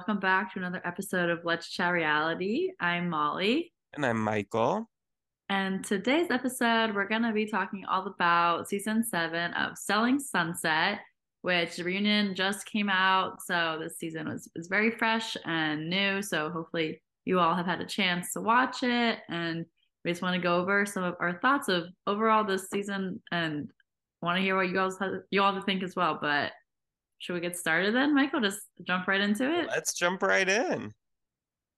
welcome back to another episode of Let's Chat Reality. I'm Molly. And I'm Michael. And today's episode, we're going to be talking all about Season 7 of Selling Sunset, which the reunion just came out. So this season is very fresh and new. So hopefully you all have had a chance to watch it. And we just want to go over some of our thoughts of overall this season and want to hear what you all think as well. But should we get started then, Michael? Just jump right into it? Let's jump right in.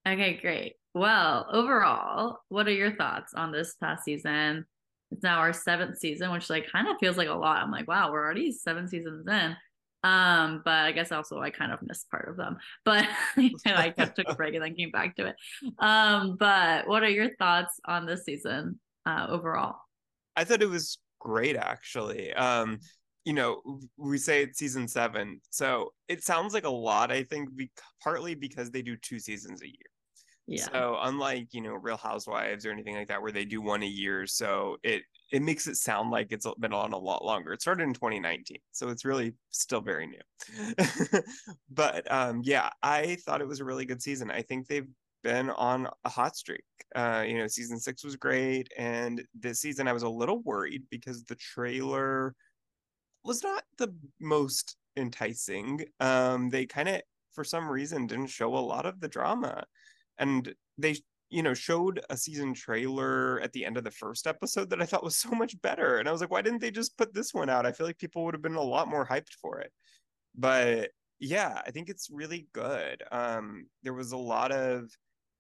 Okay, great. Well, overall, what are your thoughts on this past season? It's now our seventh season, which like kind of feels like a lot. I'm like, wow, we're already seven seasons in. But I guess also I kind of missed part of them. But you know, I took a break and then came back to it. But what are your thoughts on this season overall? I thought it was great, actually. You know, we say it's season 7, so it sounds like a lot, I think, partly because they do 2 seasons a year. Yeah. So unlike, you know, Real Housewives or anything like that, where they do one a year, so it makes it sound like it's been on a lot longer. It started in 2019, so it's really still very new. But yeah, I thought it was a really good season. I think they've been on a hot streak. You know, season 6 was great, and this season I was a little worried because the trailer was not the most enticing. They kind of, for some reason, didn't show a lot of the drama. And they, you know, showed a season trailer at the end of the first episode that I thought was so much better. And I was like, why didn't they just put this one out? I feel like people would have been a lot more hyped for it. But yeah, I think it's really good. There was a lot of,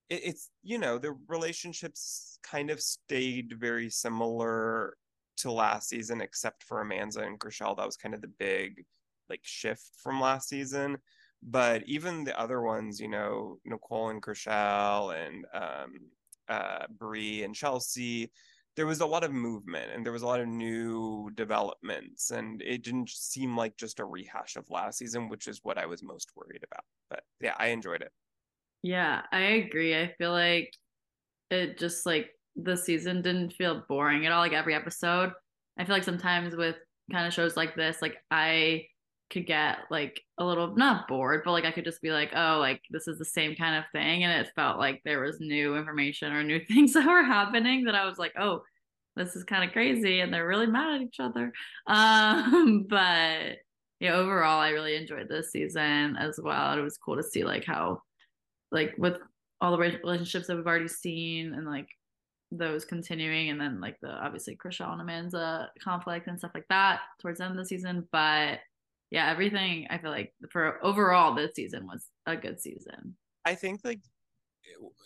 it's, you know, the relationships kind of stayed very similar to last season, except for Amanza and Chrishell. That was kind of the big like shift from last season. But even the other ones, you know, Nicole and Chrishell and Bre and Chelsea, there was a lot of movement and there was a lot of new developments, and it didn't seem like just a rehash of last season, which is what I was most worried about. But yeah, I enjoyed it. Yeah, I agree. I feel like it just like the season didn't feel boring at all. Like every episode, I feel like sometimes with kind of shows like this, like I could get like a little not bored, but like I could just be like, oh, like this is the same kind of thing. And it felt like there was new information or new things that were happening that I was like, oh, this is kind of crazy, and they're really mad at each other. But yeah, overall I really enjoyed this season as well. It was cool to see like how like with all the relationships that we've already seen and like those continuing, and then like the obviously Chrishell and Amanza conflict and stuff like that towards the end of the season. But yeah, everything I feel like for overall this season was a good season. I think like,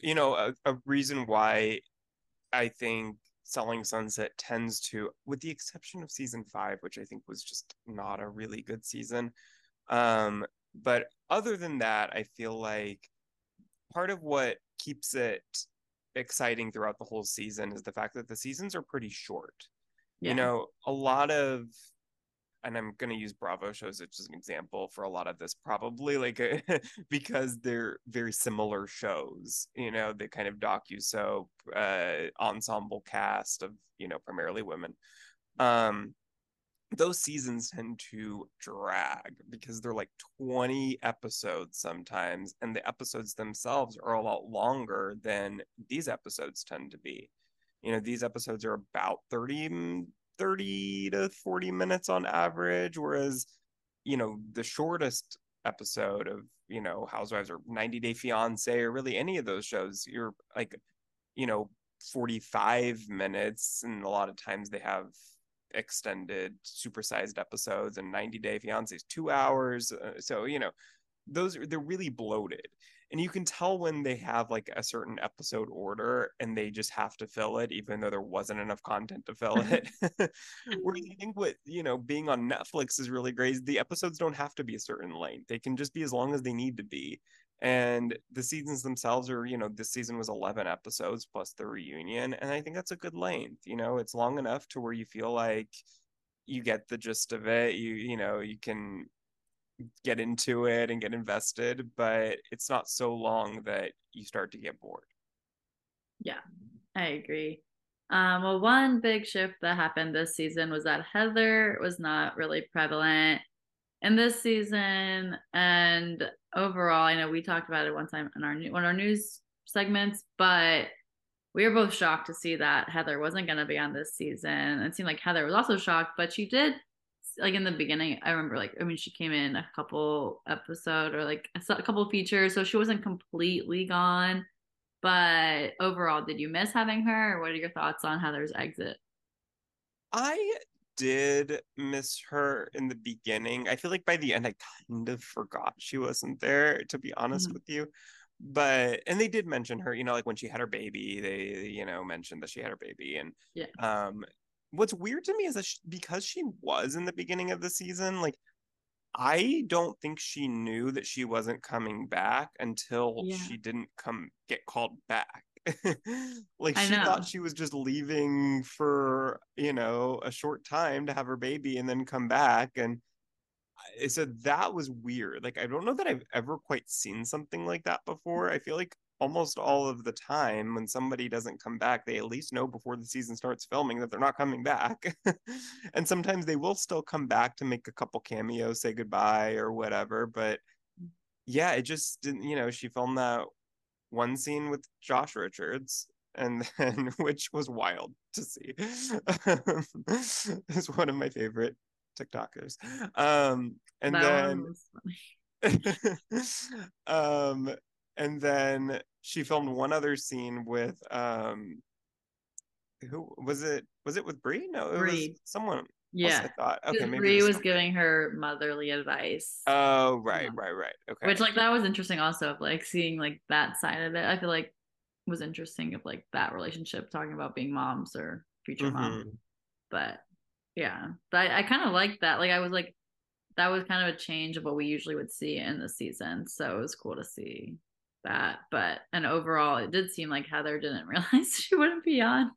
you know, a reason why I think Selling Sunset tends to, with the exception of season 5, which I think was just not a really good season. But other than that, I feel like part of what keeps it exciting throughout the whole season is the fact that the seasons are pretty short. Yeah. You know, a lot of, and I'm going to use Bravo shows as an example for a lot of this probably, like because they're very similar shows, you know, the kind of docu-soap ensemble cast of, you know, primarily women. Those seasons tend to drag because they're like 20 episodes sometimes, and the episodes themselves are a lot longer than these episodes tend to be. You know, these episodes are about 30 to 40 minutes on average, whereas, you know, the shortest episode of, you know, Housewives or 90 Day Fiance or really any of those shows, you're like, you know, 45 minutes, and a lot of times they have extended supersized episodes, and 90 Day Fiance is 2 hours. So, you know, they're really bloated, and you can tell when they have like a certain episode order and they just have to fill it, even though there wasn't enough content to fill it. Where I think what, you know, being on Netflix is really great. The episodes don't have to be a certain length. They can just be as long as they need to be. And the seasons themselves are, you know, this season was 11 episodes plus the reunion, and I think that's a good length. You know, it's long enough to where you feel like you get the gist of it. You know, you can get into it and get invested, but it's not so long that you start to get bored. Yeah, I agree. Well, one big shift that happened this season was that Heather was not really prevalent in this season. And overall, I know we talked about it one time in our news segments, but we were both shocked to see that Heather wasn't going to be on this season. It seemed like Heather was also shocked, but she did, like, in the beginning, I remember, like, I mean, she came in a couple episode or like a couple features, so she wasn't completely gone. But overall, did you miss having her? Or what are your thoughts on Heather's exit? I did miss her in the beginning. I feel like by the end, I kind of forgot she wasn't there, to be honest with you. But, and they did mention her, you know, like when she had her baby, they, you know, mentioned that she had her baby. And yeah. What's weird to me is that because she was in the beginning of the season, like, I don't think she knew that she wasn't coming back until she didn't get called back. Like, she thought she was just leaving for, you know, a short time to have her baby and then come back. And so that was weird. Like, I don't know that I've ever quite seen something like that before. I feel like almost all of the time when somebody doesn't come back, they at least know before the season starts filming that they're not coming back. And sometimes they will still come back to make a couple cameos, say goodbye or whatever. But yeah, it just didn't, you know, she filmed that one scene with Josh Richards, and then, which was wild to see. It's one of my favorite TikTokers. And that then, and then she filmed one other scene with who was it? Was it with Bre? No, it was someone. Yeah, else, I thought. Okay, maybe Bre was giving her motherly advice. Oh, right. Okay, which, like, that was interesting. Also, of, like, seeing, like, that side of it, I feel like was interesting of, like, that relationship, talking about being moms or future moms. But yeah, I kind of liked that. Like, I was like, that was kind of a change of what we usually would see in the season. So it was cool to see that. But, and overall, it did seem like Heather didn't realize she wouldn't be on.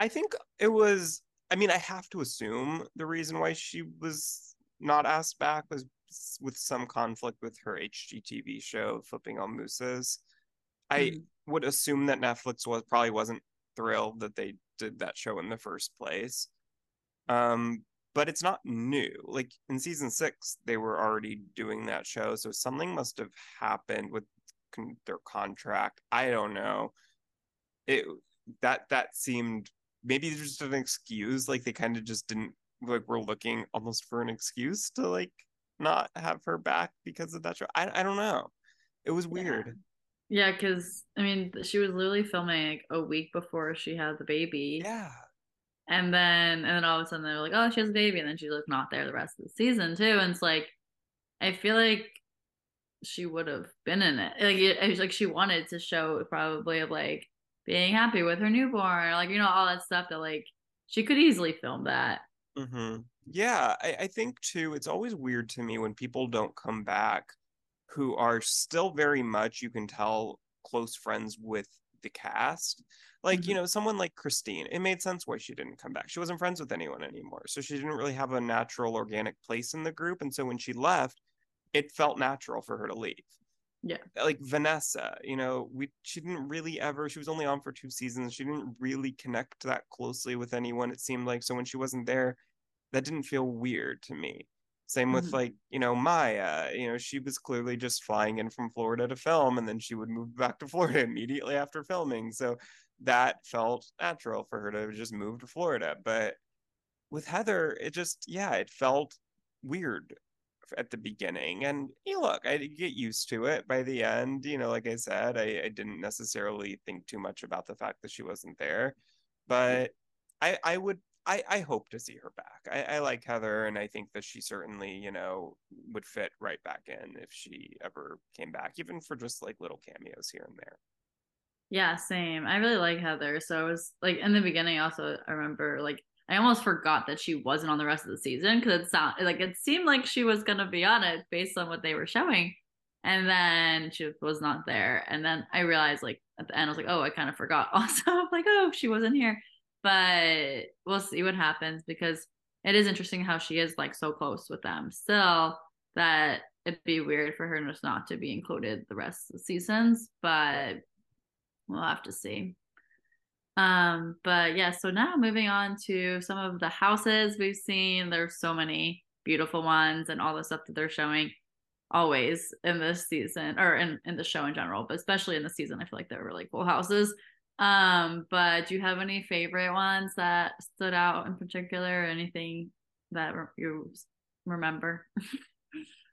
I think it was, I mean, I have to assume the reason why she was not asked back was with some conflict with her HGTV show, Flipping El Moussas. I would assume that Netflix probably wasn't thrilled that they did that show in the first place. But it's not new. Like, in season 6, they were already doing that show. So something must have happened with their contract. I don't know. That seemed maybe just an excuse. Like, they kind of just didn't, like, we're looking almost for an excuse to, like, not have her back because of that show. I don't know. It was weird. Yeah, because, I mean, she was literally filming, like, a week before she had the baby. Yeah. And then all of a sudden they're like, oh, she has a baby. And then she's, like, not there the rest of the season too. And it's like, I feel like she would have been in it. Like, it was like she wanted to show probably of, like, being happy with her newborn, or, like, you know, all that stuff that, like, she could easily film that. Yeah, I think too, it's always weird to me when people don't come back who are still very much, you can tell, close friends with the cast. Like, you know, someone like Christine, it made sense why she didn't come back. She wasn't friends with anyone anymore, so she didn't really have a natural, organic place in the group. And so when she left, it felt natural for her to leave. Yeah, like Vanessa, you know, she didn't really ever, she was only on for 2 seasons. She didn't really connect that closely with anyone, it seemed like. So when she wasn't there, that didn't feel weird to me. Same with, like, you know, Maya, you know, she was clearly just flying in from Florida to film, and then she would move back to Florida immediately after filming. So that felt natural for her to just move to Florida. But with Heather, it just, yeah, it felt weird at the beginning. And, you know, look, I get used to it by the end. You know, like I said, I didn't necessarily think too much about the fact that she wasn't there. But I hope to see her back. I like Heather, and I think that she certainly, you know, would fit right back in if she ever came back, even for just, like, little cameos here and there. Yeah, same. I really like Heather. So it was, like, in the beginning, also, I remember, like, I almost forgot that she wasn't on the rest of the season, because it seemed like she was going to be on it based on what they were showing. And then she was not there. And then I realized, like, at the end, I was like, oh, I kind of forgot also. Like, oh, she wasn't here. But we'll see what happens, because it is interesting how she is, like, so close with them still, that it'd be weird for her just not to be included the rest of the seasons. But we'll have to see. But yeah, so now moving on to some of the houses we've seen. There's so many beautiful ones and all the stuff that they're showing always in this season, or in the show in general, but especially in the season, I feel like they're really cool houses. But do you have any favorite ones that stood out in particular, or anything that you remember?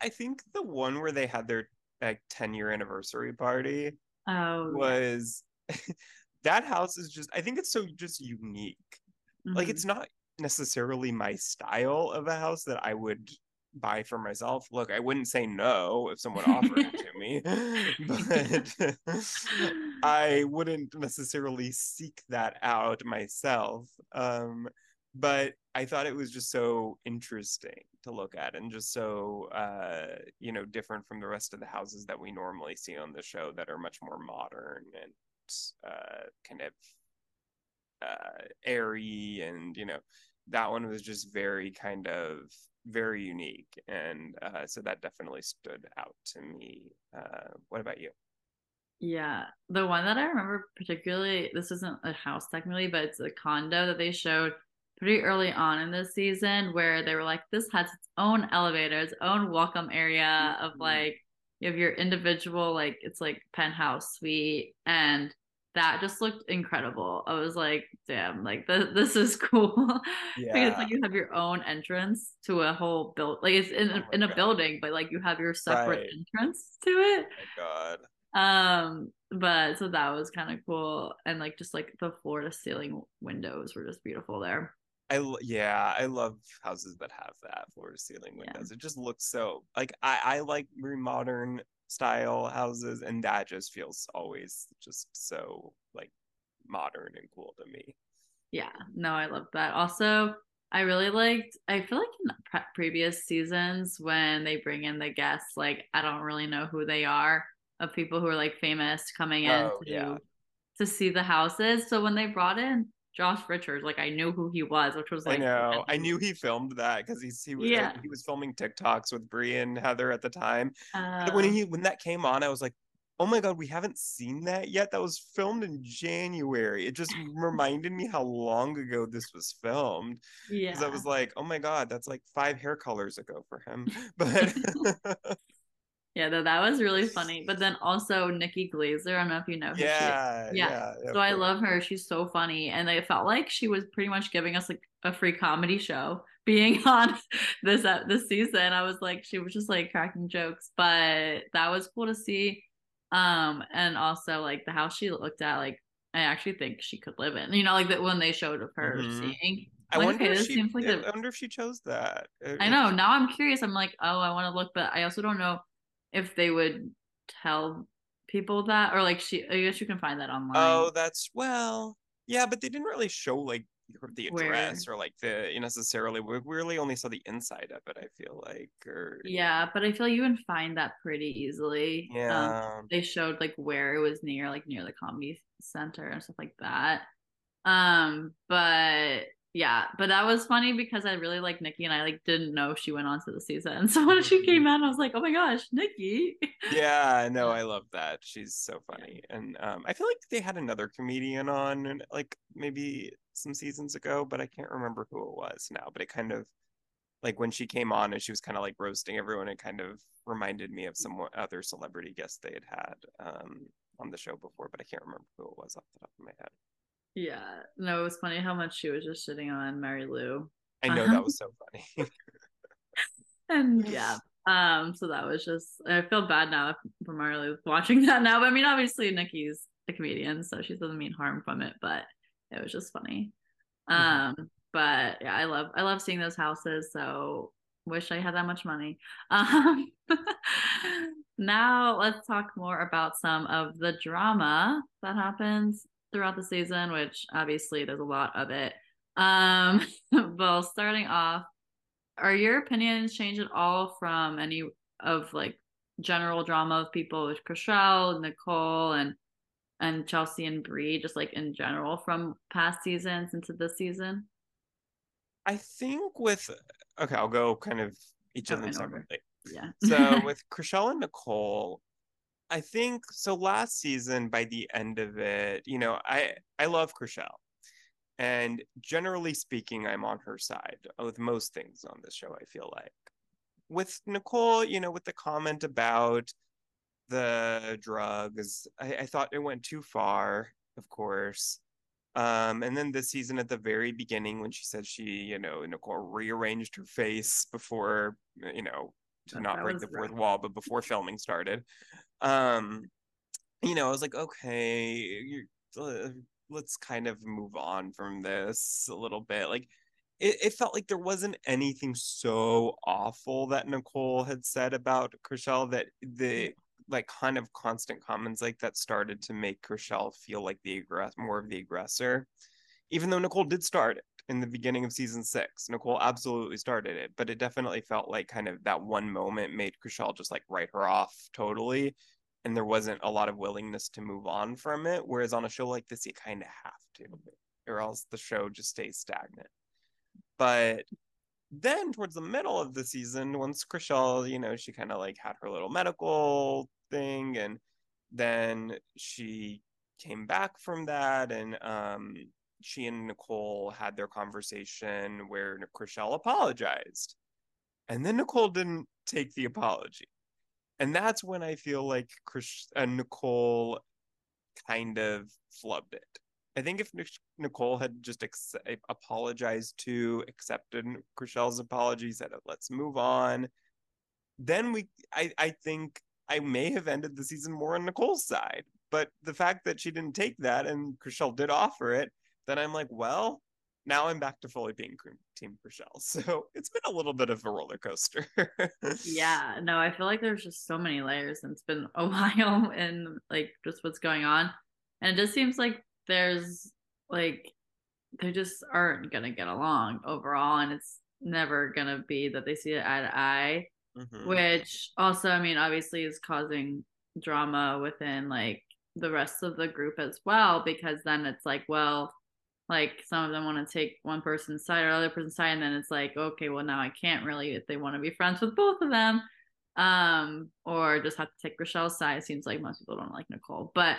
I think the one where they had their 10-year anniversary party was that house is just, I think it's so just unique. Mm-hmm. Like, it's not necessarily my style of a house that I would buy for myself. Look, I wouldn't say no if someone offered it to me, but I wouldn't necessarily seek that out myself. But I thought it was just so interesting to look at, and just so, different from the rest of the houses that we normally see on the show that are much more modern and airy. And, that one was just very unique. And so that definitely stood out to me. What about you? Yeah, the one that I remember particularly, this isn't a house technically, but it's a condo that they showed pretty early on in this season, where they were like, this has its own elevator, its own welcome area of, like, you have your individual, like, it's like penthouse suite, and that just looked incredible. I was like, damn, like this is cool. Yeah. Because like you have your own entrance to a whole build, like it's in a building, but like you have your separate entrance to it. Oh my God. But so that was kind of cool. And like just like the floor to ceiling windows were just beautiful there. I love houses that have that floor to ceiling windows. Yeah. It just looks so, like, I like very modern style houses, and that just feels always just so like modern and cool to me. Yeah, no, I love that. Also, I really liked, I feel like in the previous seasons when they bring in the guests, like, I don't really know who they are, of people who are like famous coming in to see the houses. So when they brought in Josh Richards, like, I knew who he was, which was like, I knew he filmed that because he was filming TikToks with Bre and Heather at the time. When that came on, I was like, oh my God, we haven't seen that yet. That was filmed in January. It just reminded me how long ago this was filmed. Yeah, because I was like, oh my God, that's like 5 hair colors ago for him. But yeah, though, that was really funny. But then also Nikki Glaser, I don't know if you know who she is. Yeah. So I love her. She's so funny. And I felt like she was pretty much giving us like a free comedy show being on this season. I was like, she was just like cracking jokes. But that was cool to see. And also like the house she looked at, like, I actually think she could live in. Like that when they showed of her seeing. I wonder if she chose that. I know. Now I'm curious. I'm like, oh, I want to look, but I also don't know if they would tell people that, or like I guess you can find that online. Oh, that's, well, yeah, but they didn't really show like the address or like the necessarily. We really only saw the inside of it, I feel like. But I feel like you can find that pretty easily. Yeah, they showed like where it was near, like near the comedy center and stuff like that. But that was funny because I really like Nikki, and I like didn't know she went on to the season. So when she came out, I was like, "Oh my gosh, Nikki!" Yeah, no, I love that. She's so funny, and I feel like they had another comedian on, like maybe some seasons ago, but I can't remember who it was now. But it kind of, like, when she came on and she was kind of like roasting everyone, it kind of reminded me of some other celebrity guest they had on the show before, but I can't remember who it was off the top of my head. Yeah, no, it was funny how much she was just shitting on Mary Lou. I know, that was so funny. And so that was just, I feel bad now for Mary Lou watching that now. But I mean, obviously Nikki's a comedian, so she doesn't mean harm from it, but it was just funny. But yeah, I love seeing those houses, so wish I had that much money. Now let's talk more about some of the drama that happens throughout the season, which obviously there's a lot of it. Well, starting off, are your opinions changed at all from any of like general drama of people with Chrishell, Nicole, and Chelsea and Bre, just like in general from past seasons into this season? I think I'll go kind of each of them separately. Yeah. So with Chrishell and Nicole, I think, so last season, by the end of it, I love Chrishell. And generally speaking, I'm on her side with most things on this show, I feel like. With Nicole, you know, with the comment about the drugs, I thought it went too far, of course. And then this season at the very beginning when she said she, you know, Nicole rearranged her face before, you know, to not break the fourth wall, but before filming started. You know, I was like, okay, let's kind of move on from this a little bit. Like, it felt like there wasn't anything so awful that Nicole had said about Chrishell that the like kind of constant comments like that started to make Chrishell feel like the more of the aggressor, even though Nicole did start it in the beginning of season 6. Nicole absolutely started it, but it definitely felt like kind of that one moment made Chrishell just like write her off totally. And there wasn't a lot of willingness to move on from it. Whereas on a show like this, you kind of have to, or else the show just stays stagnant. But then towards the middle of the season, once Chrishell, you know, she kind of like had her little medical thing. And then she came back from that. And she and Nicole had their conversation where Chrishell apologized. And then Nicole didn't take the apology. And that's when I feel like Nicole kind of flubbed it. I think if Nicole had just accepted Chrishell's apology, said, let's move on, then I think I may have ended the season more on Nicole's side. But the fact that she didn't take that and Chrishell did offer it, then I'm like, well, now I'm back to fully being Team Chrishell. So it's been a little bit of a roller coaster. Yeah, no, I feel like there's just so many layers and it's been a while and like just what's going on. And it just seems like there's like, they just aren't going to get along overall. And it's never going to be that they see it eye to eye, which also, I mean, obviously is causing drama within like the rest of the group as well, because then it's like, well, like some of them want to take one person's side or other person's side, and then it's like, okay, well now I can't really, if they want to be friends with both of them, or just have to take Chrishell's side. It seems like most people don't like Nicole, but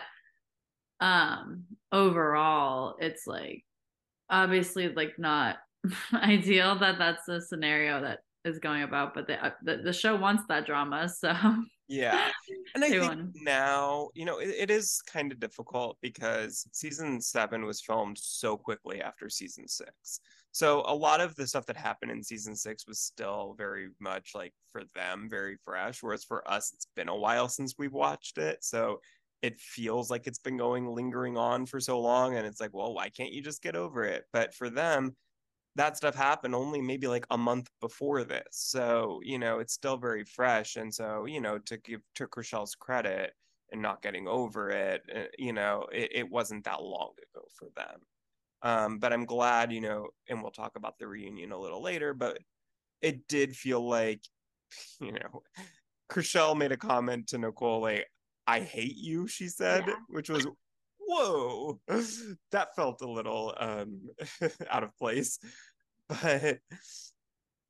overall it's like obviously like not ideal that that's the scenario that is going about, but the show wants that drama, so yeah. And I think now, you know, it is kind of difficult because season 7 was filmed so quickly after season 6. So a lot of the stuff that happened in season 6 was still very much like for them, very fresh. Whereas for us, it's been a while since we've watched it. So it feels like it's been lingering on for so long. And it's like, well, why can't you just get over it? But for them, that stuff happened only maybe like a month before this. So, you know, it's still very fresh. And so, you know, to give to Chrishell's credit and not getting over it, you know, it wasn't that long ago for them. But I'm glad, you know, and we'll talk about the reunion a little later, but it did feel like, you know, Chrishell made a comment to Nicole, like, I hate you, she said, yeah. Which was, whoa, that felt a little out of place. But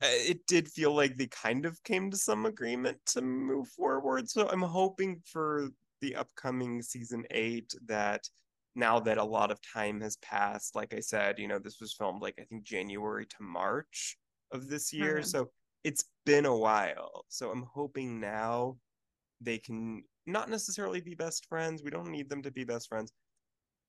it did feel like they kind of came to some agreement to move forward. So I'm hoping for the upcoming season 8 that now that a lot of time has passed, like I said, you know, this was filmed like I think January to March of this year. So it's been a while. So I'm hoping now they can not necessarily be best friends. We don't need them to be best friends.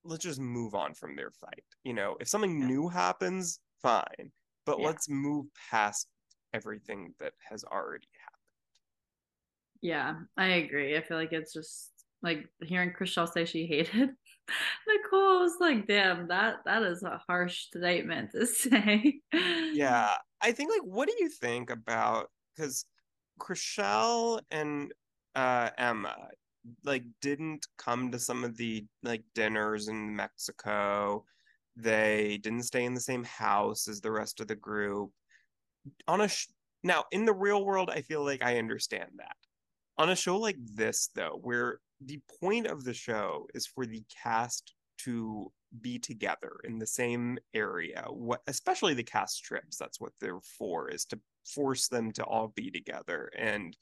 Let's just move on from their fight. You know, if something new happens, fine. But let's move past everything that has already happened. Yeah, I agree. I feel like it's just like hearing Chrishell say she hated Nicole was like, damn, that is a harsh statement to say. Yeah. I think like, what do you think about, because Chrishell and Emma like didn't come to some of the like dinners in Mexico. They didn't stay in the same house as the rest of the group. Now in the real world, I feel like I understand that. On a show like this though, where the point of the show is for the cast to be together in the same area, especially the cast trips, that's what they're for, is to force them to all be together and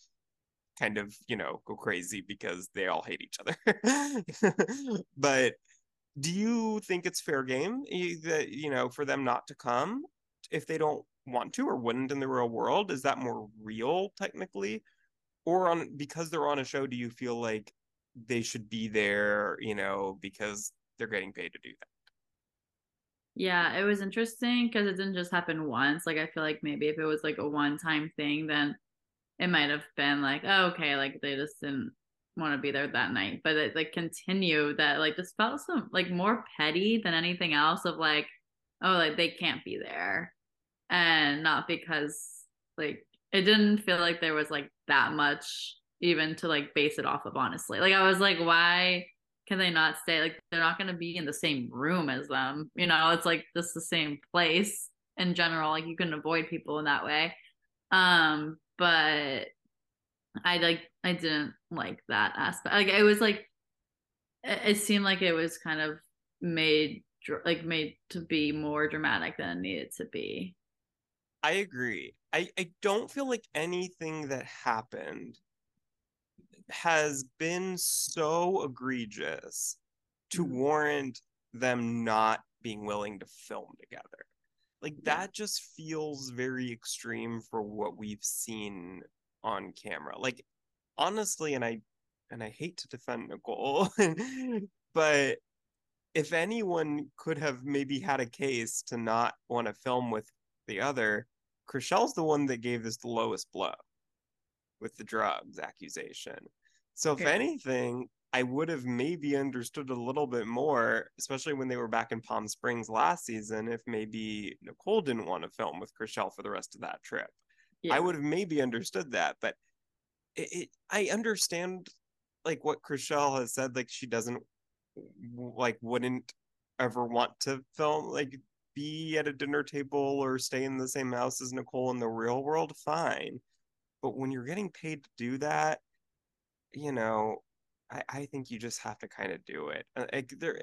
kind of, you know, go crazy because they all hate each other. But do you think it's fair game that, you know, for them not to come if they don't want to or wouldn't in the real world? Is that more real technically? Or on because they're on a show, do you feel like they should be there, you know, because they're getting paid to do that? Yeah, it was interesting because it didn't just happen once. Like, I feel like maybe if it was like a one-time thing, then it might have been like, oh, okay, like they just didn't want to be there that night. But it like continued that like just felt some like more petty than anything else of like, oh, like they can't be there. And not because like it didn't feel like there was like that much even to like base it off of, honestly. Like I was like, why can they not stay? Like they're not going to be in the same room as them, you know? It's like just the same place in general. Like you can avoid people in that way. But I didn't like that aspect. Like it was like it seemed like it was kind of made to be more dramatic than it needed to be. I agree. I don't feel like anything that happened has been so egregious to warrant them not being willing to film together. Like that just feels very extreme for what we've seen on camera. Like honestly, and I hate to defend Nicole, but if anyone could have maybe had a case to not want to film with the other, Chrishell's the one that gave us the lowest blow with the drugs accusation. So if anything, I would have maybe understood a little bit more, especially when they were back in Palm Springs last season, if maybe Nicole didn't want to film with Chrishell for the rest of that trip. Yeah. I would have maybe understood that, but I understand like what Chrishell has said, like she doesn't like wouldn't ever want to film, like be at a dinner table or stay in the same house as Nicole in the real world, fine. But when you're getting paid to do that, you know, I think you just have to kind of do it. Like they're,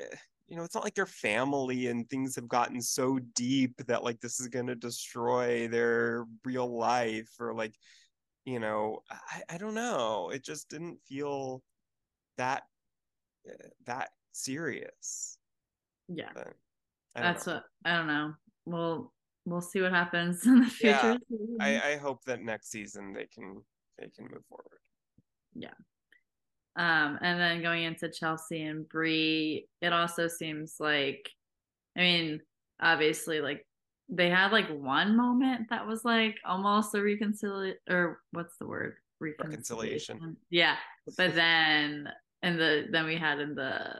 you know, it's not like they're family and things have gotten so deep that like this is going to destroy their real life or like, you know, I don't know. It just didn't feel that serious. Yeah. But I don't know. We'll see what happens in the future. Yeah, I hope that next season they can move forward. Yeah. And then going into Chelsea and Bre, it also seems like, I mean, obviously like they had like one moment that was like almost a reconciliation, or what's the word? Reconciliation. Yeah. But then we had in the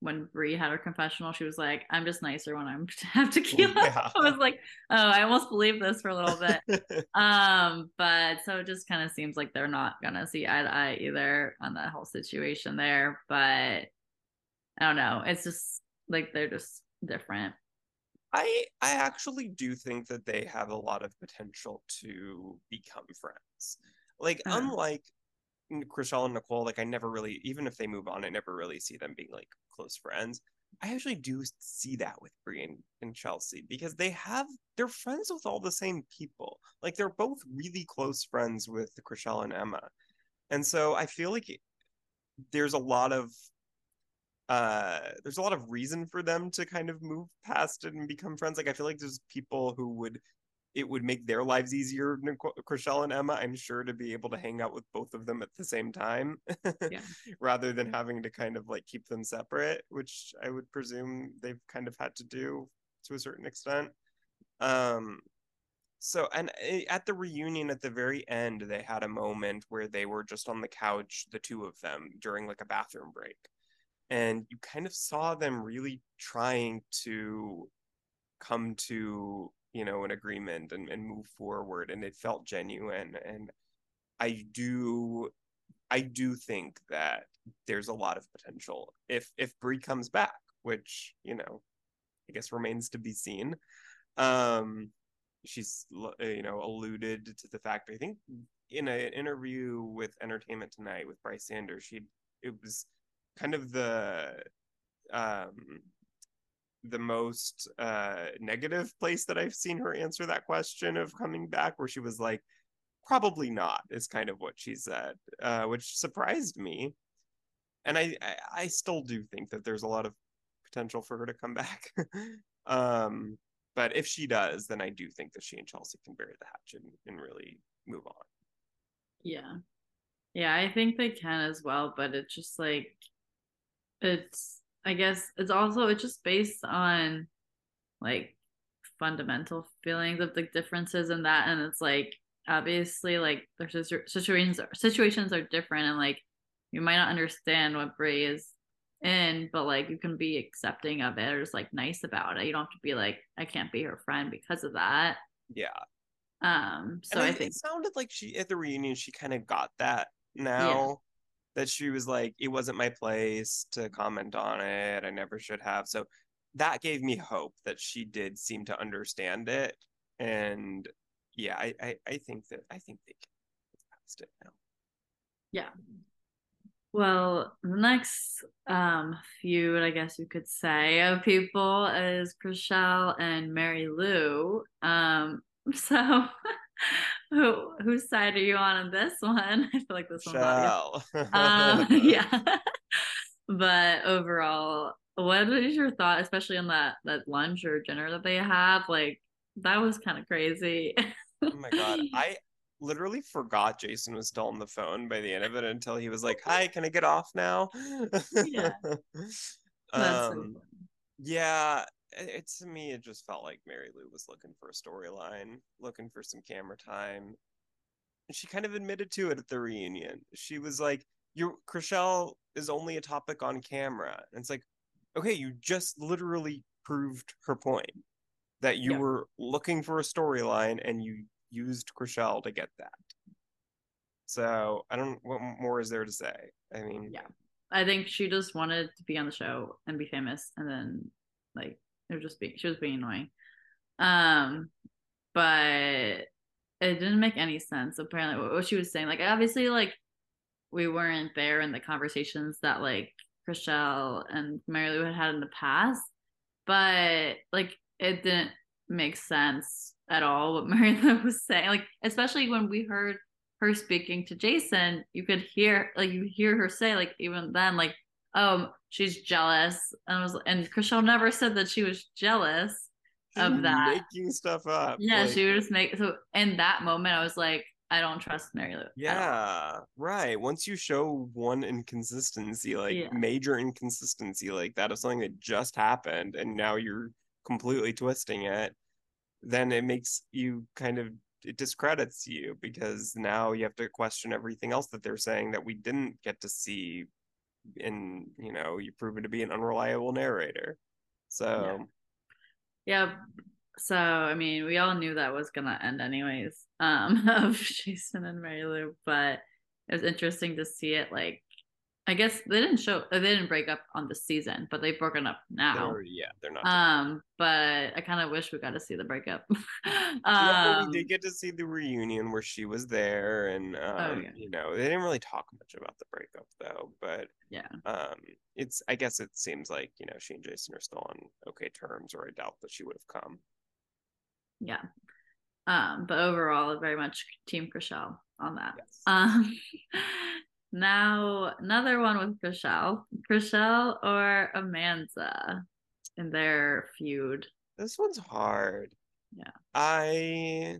when Bre had her confessional, she was like, I'm just nicer when I'm to have tequila. Yeah. I was like, oh, I almost believed this for a little bit. But so it just kind of seems like they're not going to see eye to eye either on that whole situation there. But I don't know. It's just like, they're just different. I actually do think that they have a lot of potential to become friends. Like, unlike Chrishell and Nicole, like I never really, even if they move on, I never really see them being like close friends. I actually do see that with Bre and Chelsea because they're friends with all the same people. Like they're both really close friends with Chrishell and Emma. And so I feel like there's a lot of reason for them to kind of move past it and become friends. Like I feel like there's people who would make their lives easier, Chrishell and Emma, I'm sure, to be able to hang out with both of them at the same time, yeah. Rather than having to kind of like keep them separate, which I would presume they've kind of had to do to a certain extent. So, and at the reunion at the very end, they had a moment where they were just on the couch, the two of them, during like a bathroom break. And you kind of saw them really trying to come to, you know, an agreement and move forward, and it felt genuine. And I do think that there's a lot of potential if Bre comes back, which, you know, I guess remains to be seen. She's, you know, alluded to the fact, I think in an interview with Entertainment Tonight with Bryce Sanders, it was kind of the most negative place that I've seen her answer that question of coming back, where she was like, probably not, is kind of what she said, which surprised me. And I still do think that there's a lot of potential for her to come back. But if she does, then I do think that she and Chelsea can bury the hatchet and really move on. Yeah. Yeah, I think they can as well, but it's just like, it's, I guess it's also, it's just based on like fundamental feelings of the differences in that. And it's like, obviously like their situations are different, and like you might not understand what Bre is in, but like you can be accepting of it or just like nice about it. You don't have to be like, I can't be her friend because of that. Yeah. So I think it sounded like she at the reunion she kind of got that now. Yeah. That she was like, it wasn't my place to comment on it, I never should have. So that gave me hope that she did seem to understand it. And yeah, I think they can past it now. Yeah. Well, the next feud, I guess you could say, of people is Chrishell and Mary Lou. So whose side are you on this one? I feel like this one's obvious. Yeah. But overall, what is your thought, especially on that lunch or dinner that they had? Like, that was kind of crazy. Oh my god, I literally forgot Jason was still on the phone by the end of it until he was like, hi, can I get off now? Yeah. So yeah, to me it just felt like Mary Lou was looking for a storyline, looking for some camera time, and she kind of admitted to it at the reunion. She was like, Chrishell is only a topic on camera, and it's like, okay, you just literally proved her point that you were looking for a storyline, and you used Chrishell to get that. So I don't, what more is there to say? I mean, yeah, I think she just wanted to be on the show and be famous, and then like she was being annoying. But it didn't make any sense apparently what she was saying. Like, obviously, like we weren't there in the conversations that like Chrishell and Mary Lou had in the past, but like it didn't make sense at all what Mary Lou was saying. Like, especially when we heard her speaking to Jason, you hear her say, like, even then, like, oh, she's jealous. And Chrishell never said that she was jealous of that. Making stuff up. Yeah, like, she would just make. So in that moment, I was like, I don't trust Mary Lou. Yeah, right. Once you show one inconsistency, like major inconsistency, like that of something that just happened, and now you're completely twisting it, then it makes you kind of, it discredits you, because now you have to question everything else that they're saying that we didn't get to see, and you know, you prove it to be an unreliable narrator. So yeah. So I mean, we all knew that was gonna end anyways, of Jason and Mary Lou, but it was interesting to see it. Like, I guess they didn't break up on the season, but they've broken up now. They're not. But I kind of wish we got to see the breakup. We did get to see the reunion where she was there, and you know, they didn't really talk much about the breakup though. But yeah, it's, I guess it seems like, you know, she and Jason are still on okay terms, or I doubt that she would have come. Yeah, but overall, very much Team Chrishell on that. Yes. Now another one with Chrishell or Amanza in their feud. This one's hard. Yeah, I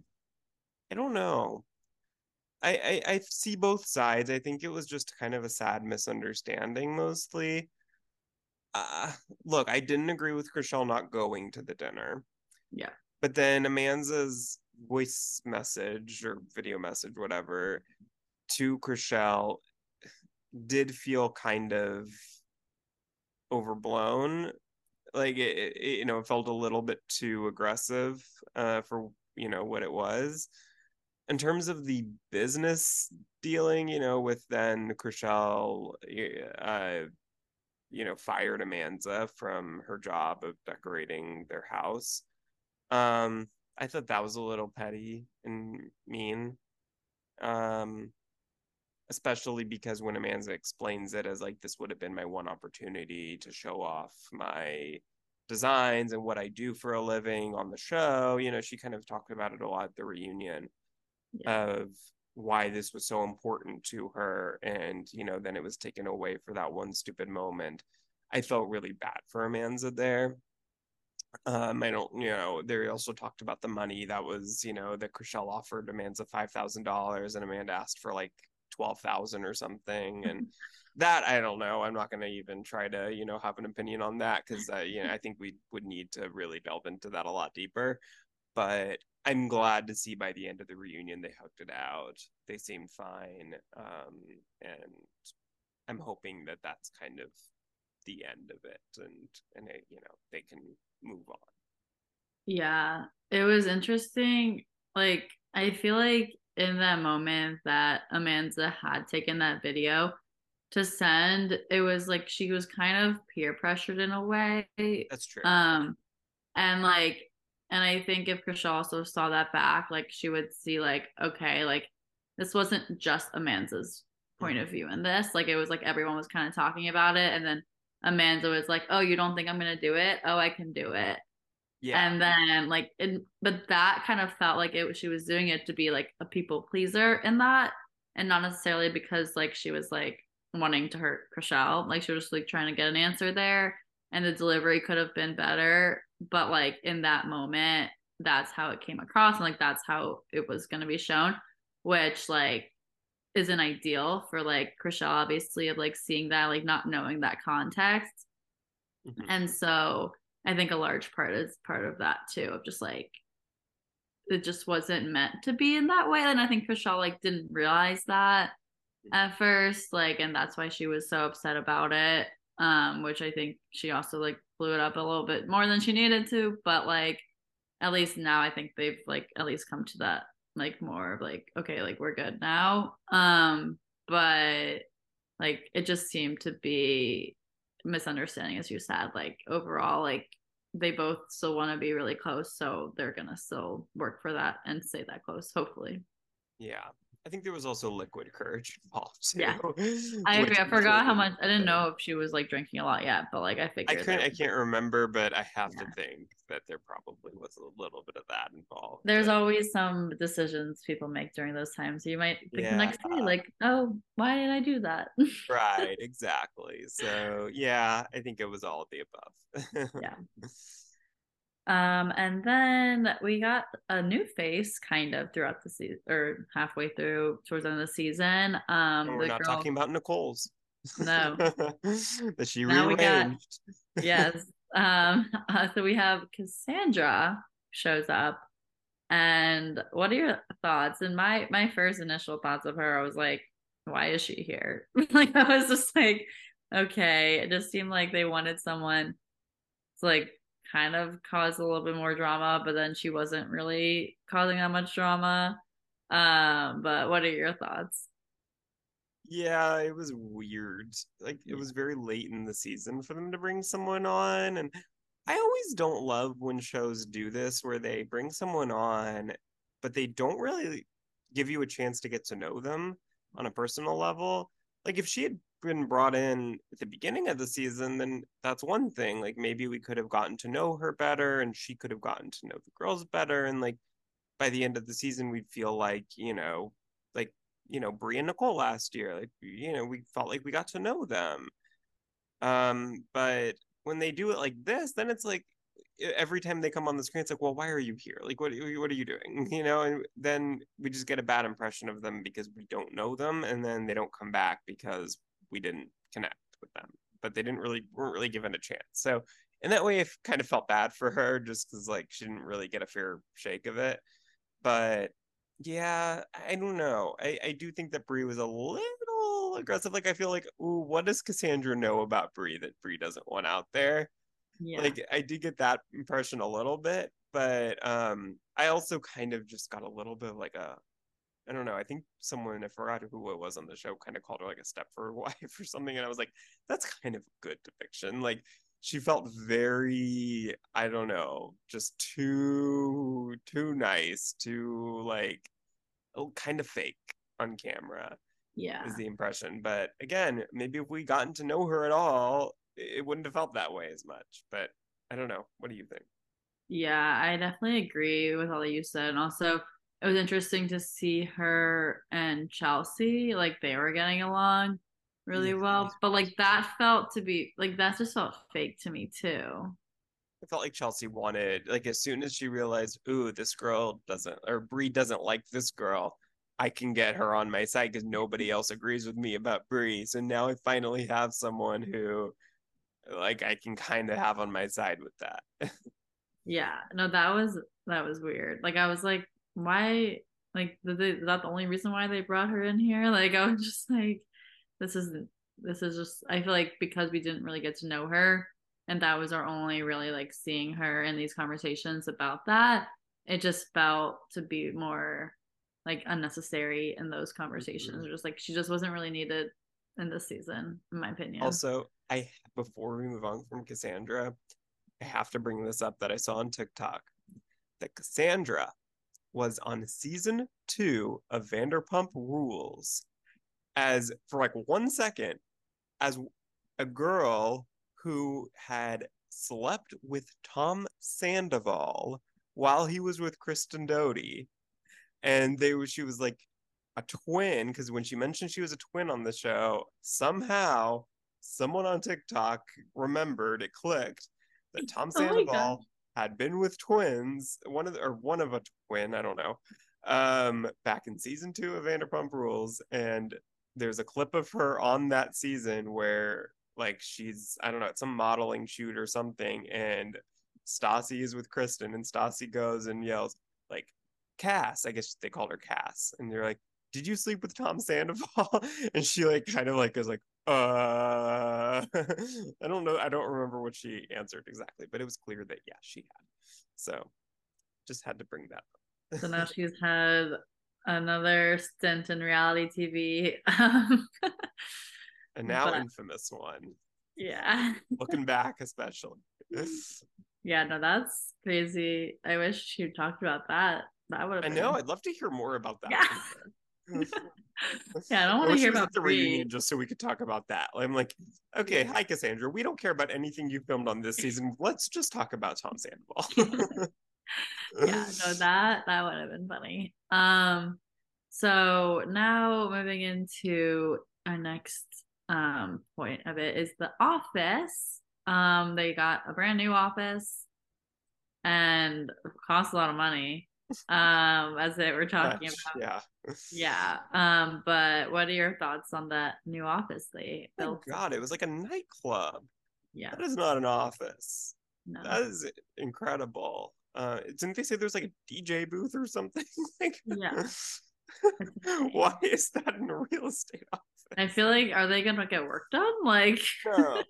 don't know. I see both sides. I think it was just kind of a sad misunderstanding mostly. Look, I didn't agree with Chrishell not going to the dinner. Yeah, but then Amanza's voice message or video message, whatever, to Chrishell did feel kind of overblown. Like it you know, it felt a little bit too aggressive for, you know, what it was. In terms of the business dealing, you know, with then Chrishell you know, fired Amanza from her job of decorating their house. I thought that was a little petty and mean. Especially because when Amanza explains it as like, this would have been my one opportunity to show off my designs and what I do for a living on the show, you know, she kind of talked about it a lot at the reunion of why this was so important to her. And, you know, then it was taken away for that one stupid moment. I felt really bad for Amanza there. I don't, you know, they also talked about the money that was, you know, that Chrishell offered Amanza $5,000 and Amanda asked for like 12,000 or something. And that, I don't know, I'm not going to even try to, you know, have an opinion on that because, you know, I think we would need to really delve into that a lot deeper. But I'm glad to see by the end of the reunion, they hooked it out. They seemed fine. And I'm hoping that that's kind of the end of it, and it, you know, they can move on. Yeah, it was interesting. Like, I feel like in that moment that Amanza had taken that video to send, it was like she was kind of peer pressured in a way. That's true. And like, and I think if Chrishell also saw that back, like she would see like, okay, like this wasn't just Amanza's point of view in this. Like, it was like everyone was kind of talking about it, and then Amanza was like, oh, you don't think I'm gonna do it? Oh, I can do it. Yeah. And then like it, but that kind of felt like it, she was doing it to be like a people pleaser in that, and not necessarily because like she was like wanting to hurt Chrishell. Like, she was just like trying to get an answer there, and the delivery could have been better, but like in that moment, that's how it came across, and like that's how it was going to be shown, which like isn't ideal for like Chrishell, obviously, of like seeing that, like not knowing that context. And so I think a large part is part of that too, of just like it just wasn't meant to be in that way. And I think Chrishell like didn't realize that at first, like, and that's why she was so upset about it, which I think she also like blew it up a little bit more than she needed to. But like at least now I think they've like at least come to that like more of like, okay, like we're good now. But like it just seemed to be misunderstanding, as you said. Like overall, like they both still want to be really close, so they're gonna still work for that and stay that close, hopefully. Yeah, I think there was also liquid courage involved too. Yeah, I agree. I forgot how much. I didn't know if she was like drinking a lot yet, but like I figured. I can't remember, but I have to think that there probably was a little bit of that involved. There's always some decisions people make during those times. You might think the next day, like, oh, why did I do that? Right, exactly. So yeah, I think it was all of the above. Yeah. And then we got a new face kind of throughout the season, or halfway through towards the end of the season. We're not talking about Nicole's. No. That she rearranged. Yes. So we have Cassandra shows up. And what are your thoughts? And my first initial thoughts of her, I was like, why is she here? Like, I was just like, okay. It just seemed like they wanted someone to like kind of caused a little bit more drama, but then she wasn't really causing that much drama. But what are your thoughts? Yeah, it was weird. Like, it was very late in the season for them to bring someone on, and I always don't love when shows do this where they bring someone on but they don't really give you a chance to get to know them on a personal level. Like, if she had been brought in at the beginning of the season, then that's one thing. Like, maybe we could have gotten to know her better, and she could have gotten to know the girls better, and like by the end of the season we'd feel like, you know, like, you know, Bre and Nicole last year, like, you know, we felt like we got to know them. But when they do it like this, then it's like every time they come on the screen it's like, well, why are you here? Like, what are you doing, you know? And then we just get a bad impression of them because we don't know them, and then they don't come back because we didn't connect with them. But they weren't really given a chance. So in that way, I kind of felt bad for her, just because like she didn't really get a fair shake of it. But yeah, I don't know. I do think that Bre was a little aggressive. Like, I feel like, ooh, what does Cassandra know about Bre that Bre doesn't want out there? Yeah. Like, I did get that impression a little bit, but I also kind of just got a little bit of like a, I don't know, I think someone, I forgot who it was on the show, kind of called her like a Stepford wife or something. And I was like, that's kind of a good depiction. Like, she felt very, I don't know, just too nice, too like, oh, kind of fake on camera. Yeah, is the impression. But again, maybe if we gotten to know her at all, it wouldn't have felt that way as much. But I don't know. What do you think? Yeah, I definitely agree with all that you said. And also, it was interesting to see her and Chelsea, like they were getting along, really well. But like that felt to be like, that just felt fake to me too. It felt like Chelsea wanted, like as soon as she realized, ooh, this girl doesn't, or Bre doesn't like this girl, I can get her on my side because nobody else agrees with me about Bre. So now I finally have someone who like I can kind of have on my side with that. Yeah, no, that was weird. Like I was like, why, like is that the only reason why they brought her in here? Like I was just like, this is just, I feel like because we didn't really get to know her and that was our only really like seeing her in these conversations about that, it just felt to be more like unnecessary in those conversations. Mm-hmm. Just like she just wasn't really needed in this season, in my opinion. Also, before we move on from Cassandra, I have to bring this up that I saw on TikTok that Cassandra was on season 2 of Vanderpump Rules as, for like 1 second, as a girl who had slept with Tom Sandoval while he was with Kristen Doty. And she was like a twin, because when she mentioned she was a twin on the show, somehow someone on TikTok remembered, it clicked, that Tom Sandoval had been with twins, one of a twin, I don't know, back in season 2 of Vanderpump Rules. And there's a clip of her on that season where like she's, I don't know, at some modeling shoot or something, and Stassi is with Kristen, and Stassi goes and yells like, Cass, I guess they called her Cass, and they're like, did you sleep with Tom Sandoval? And she like kind of like is like, I don't know, I don't remember what she answered exactly, but it was clear that yeah, she had. So just had to bring that up. So now she's had another stint in reality TV, and now infamous one. Yeah, looking back especially. Yeah, no, that's crazy. I wish you talked about that. That would have been... I know. I'd love to hear more about that. Yeah, yeah, I don't want to hear about the reunion just so we could talk about that. I'm like, okay, hi Cassandra. We don't care about anything you filmed on this season. Let's just talk about Tom Sandoval. Yeah, no, that would have been funny. So now moving into our next point of it is the office. They got a brand new office and cost a lot of money, as they were talking about. Yeah. But what are your thoughts on that new office they built? Oh God, it was like a nightclub. Yeah. That is not an office. No. That is incredible. Didn't they say there's like a DJ booth or something? Like, yeah. Why is that in a real estate office? I feel like, are they going to get work done? Like, no.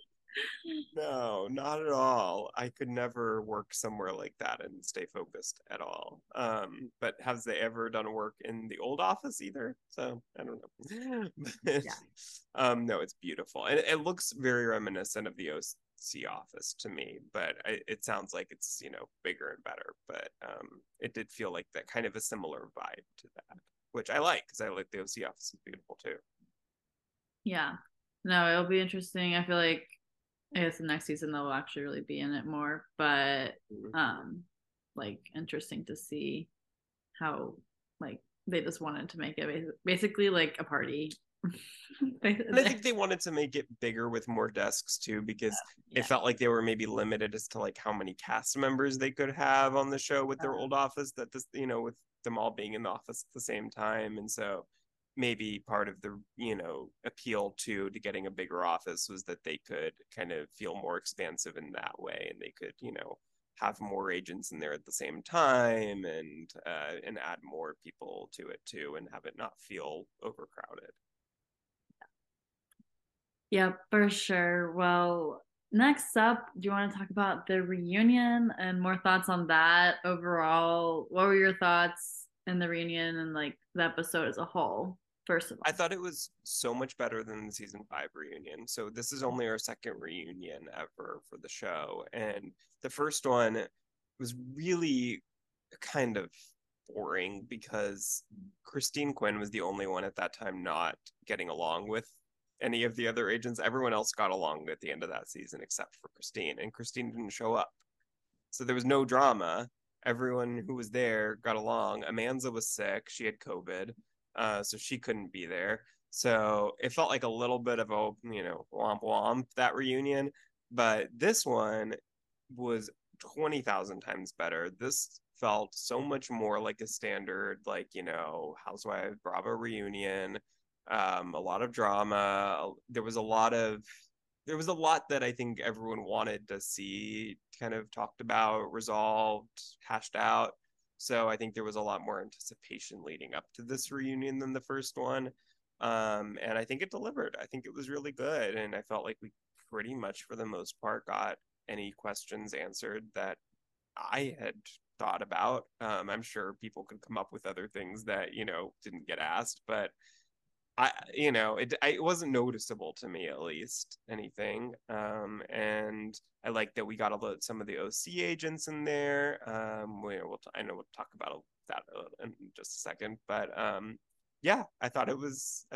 No, not at all. I could never work somewhere like that and stay focused at all. But have they ever done work in the old office either? So I don't know. But, yeah. No, it's beautiful. And it looks very reminiscent of the OC office to me, but it sounds like it's, you know, bigger and better. But it did feel like that kind of a similar vibe to that, which I like because I like the OC office is beautiful too. Yeah. No, it'll be interesting. I feel like I guess the next season they'll actually really be in it more, but like interesting to see how like they just wanted to make it basically like a party. And I think they wanted to make it bigger with more desks too, because it felt like they were maybe limited as to like how many cast members they could have on the show with their old office, that this, you know, with them all being in the office at the same time. And so maybe part of the, you know, appeal to getting a bigger office was that they could kind of feel more expansive in that way, and they could, you know, have more agents in there at the same time, and add more people to it too, and have it not feel overcrowded. Yeah, for sure. Well, next up, do you want to talk about the reunion and more thoughts on that overall? What were your thoughts in the reunion and like the episode as a whole? First of all, I thought it was so much better than the season 5 reunion. So this is only our second reunion ever for the show. And the first one was really kind of boring because Christine Quinn was the only one at that time not getting along with any of the other agents. Everyone else got along at the end of that season except for Christine. And Christine didn't show up. So there was no drama. Everyone who was there got along. Amanza was sick. She had COVID. So she couldn't be there. So it felt like a little bit of a, you know, womp womp, that reunion. But this one was 20,000 times better. This felt so much more like a standard, like, you know, Housewives Bravo reunion. A lot of drama. There was a lot that I think everyone wanted to see kind of talked about, resolved, hashed out. So I think there was a lot more anticipation leading up to this reunion than the first one. And I think it delivered. I think it was really good. And I felt like we pretty much, for the most part, got any questions answered that I had thought about. I'm sure people could come up with other things that, you know, didn't get asked, but it wasn't noticeable to me, at least, anything. And I like that we got some of the OC agents in there. I know we'll talk about that in just a second, but yeah, I thought it was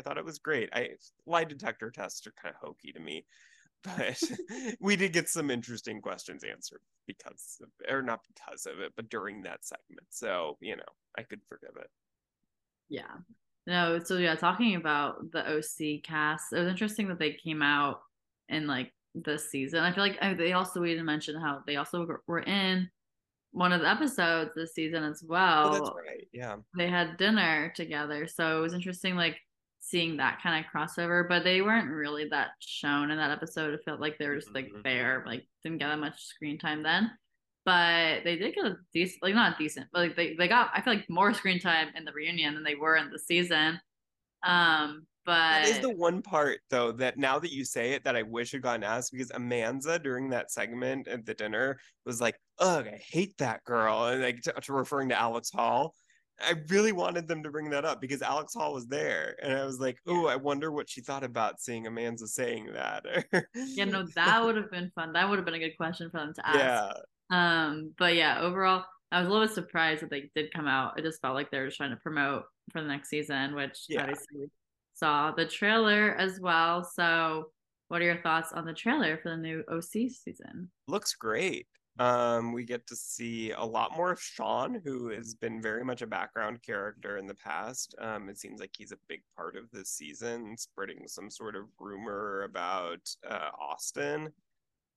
great. Lie detector tests are kind of hokey to me, but we did get some interesting questions answered but during that segment. So, you know, I could forgive it. Yeah. No, so yeah, talking about the OC cast, it was interesting that they came out in like this season. I feel like we didn't mention how they also were in one of the episodes this season as well. Oh, that's right. Yeah. They had dinner together. So it was interesting, like seeing that kind of crossover, but they weren't really that shown in that episode. It felt like they were just like there, like didn't get that much screen time then. But they did get a decent, like not decent, but like they got, I feel like, more screen time in the reunion than they were in the season. But that is the one part, though, that now that you say it, that I wish had gotten asked, because Amanza during that segment at the dinner was like, "Ugh, I hate that girl," and like referring to Alex Hall. I really wanted them to bring that up because Alex Hall was there, and I was like, "Oh, I wonder what she thought about seeing Amanza saying that." Yeah, no, that would have been fun. That would have been a good question for them to ask. Yeah. But yeah, overall, I was a little bit surprised that they did come out. It just felt like they were just trying to promote for the next season, which obviously we saw the trailer as well. So what are your thoughts on the trailer for the new OC season? Looks great. We get to see a lot more of Sean, who has been very much a background character in the past. It seems like he's a big part of this season, spreading some sort of rumor about Austin.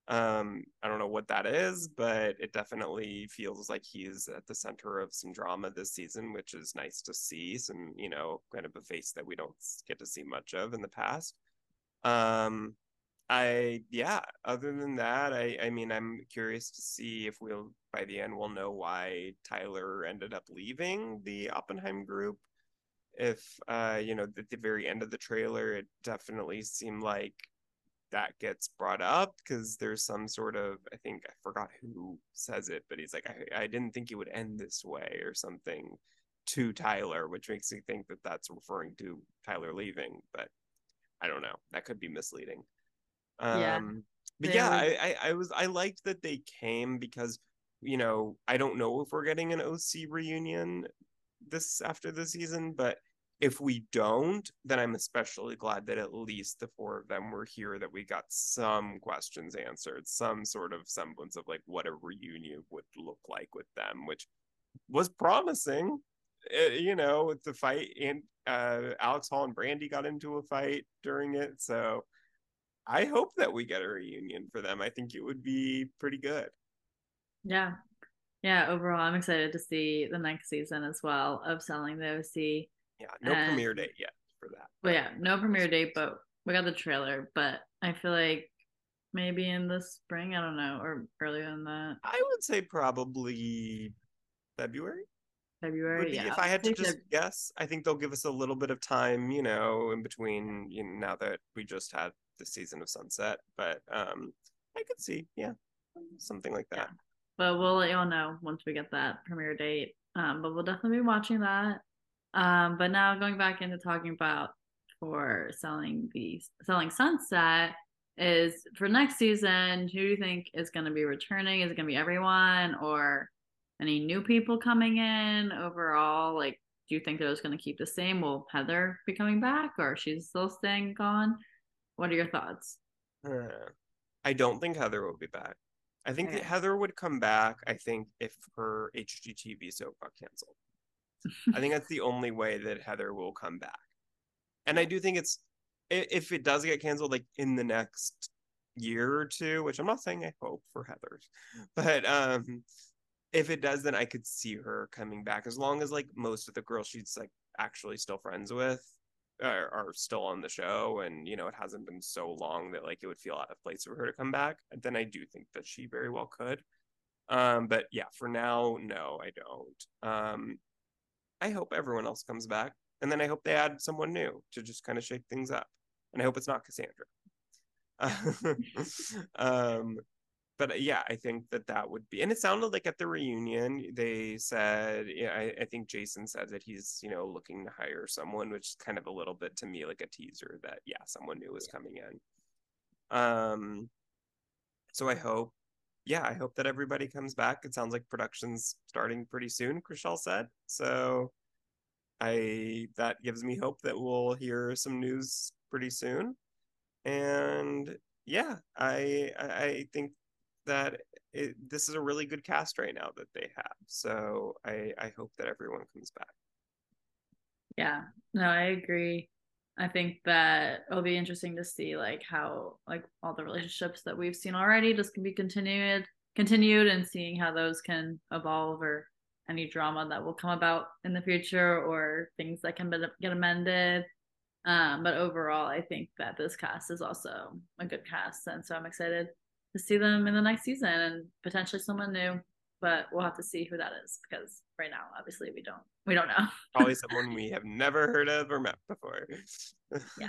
I don't know what that is, but it definitely feels like he's at the center of some drama this season, which is nice to see. Some, you know, kind of a face that we don't get to see much of in the past. Other than that, I mean, I'm curious to see if by the end, we'll know why Tyler ended up leaving the Oppenheim group. If, you know, at the very end of the trailer, it definitely seemed like that gets brought up, because there's some sort of, I think I forgot who says it, but he's like, I didn't think it would end this way or something to Tyler, which makes me think that that's referring to Tyler leaving, but I don't know, that could be misleading. I liked that they came, because, you know, I don't know if we're getting an OC reunion after the season, but if we don't, then I'm especially glad that at least the four of them were here, that we got some questions answered, some sort of semblance of like what a reunion would look like with them, which was promising. You know, with the fight, and Alex Hall and Brandi got into a fight during it. So I hope that we get a reunion for them. I think it would be pretty good. Yeah. Yeah, overall, I'm excited to see the next season as well of Selling the OC. Yeah, no premiere date yet for that. Well, yeah, no premiere date, but we got the trailer. But I feel like maybe in the spring, I don't know, or earlier than that. I would say probably February. February. If I had to just guess, I think they'll give us a little bit of time, you know, in between, you know, now that we just had the season of Sunset. But I could see, yeah, something like that. Yeah. But we'll let you all know once we get that premiere date. But we'll definitely be watching that. But now going back into talking about for Selling Sunset, is for next season, who do you think is going to be returning? Is it going to be everyone, or any new people coming in overall? Like, do you think they're just going to keep the same? Will Heather be coming back, or she's still staying gone? What are your thoughts? I don't think Heather will be back. I think that Heather would come back, I think, if her HGTV soap got canceled. I think that's the only way that Heather will come back. And I do think it's, if it does get canceled, like in the next year or two, which I'm not saying I hope for Heather, but if it does, then I could see her coming back, as long as like most of the girls she's like actually still friends with are still on the show, and you know it hasn't been so long that like it would feel out of place for her to come back. Then I do think that she very well could. But yeah, for now, no, I don't. I hope everyone else comes back, and then I hope they add someone new to just kind of shake things up, and I hope it's not Cassandra. But yeah, I think that that would be, and it sounded like at the reunion they said, yeah, I think Jason said that he's, you know, looking to hire someone, which is kind of a little bit to me like a teaser that yeah, someone new is coming in. So I hope, yeah, I hope that everybody comes back. It sounds like production's starting pretty soon, Chrishell said, so that gives me hope that we'll hear some news pretty soon. And yeah, I think that this is a really good cast right now that they have. So I hope that everyone comes back. Yeah, no, I agree. I think that it'll be interesting to see like how like all the relationships that we've seen already just can be continued, and seeing how those can evolve, or any drama that will come about in the future, or things that can get amended. But overall, I think that this cast is also a good cast, and so I'm excited to see them in the next season, and potentially someone new, but we'll have to see who that is, because right now, obviously, we don't know. Probably someone we have never heard of or met before. Yeah.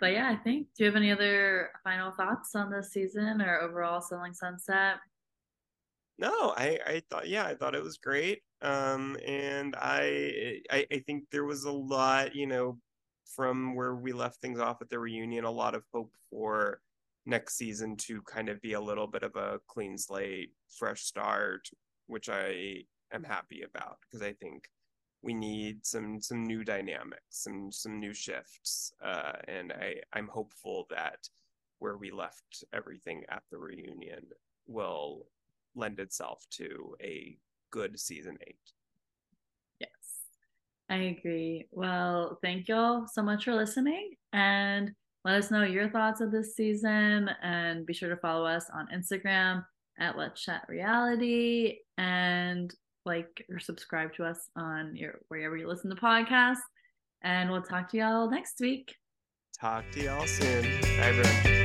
But yeah, I think, do you have any other final thoughts on this season or overall Selling Sunset? No, I thought it was great. And I think there was a lot, you know, from where we left things off at the reunion, a lot of hope for next season to kind of be a little bit of a clean slate, fresh start, which I am happy about, because I think we need some new dynamics and some new shifts. And I'm hopeful that where we left everything at the reunion will lend itself to a good season 8. Yes, I agree. Well, thank y'all so much for listening, and let us know your thoughts of this season, and be sure to follow us on Instagram at Let's Chat Reality, and like or subscribe to us on wherever you listen to podcasts, and we'll talk to y'all next week. Talk to y'all soon. Bye, everyone.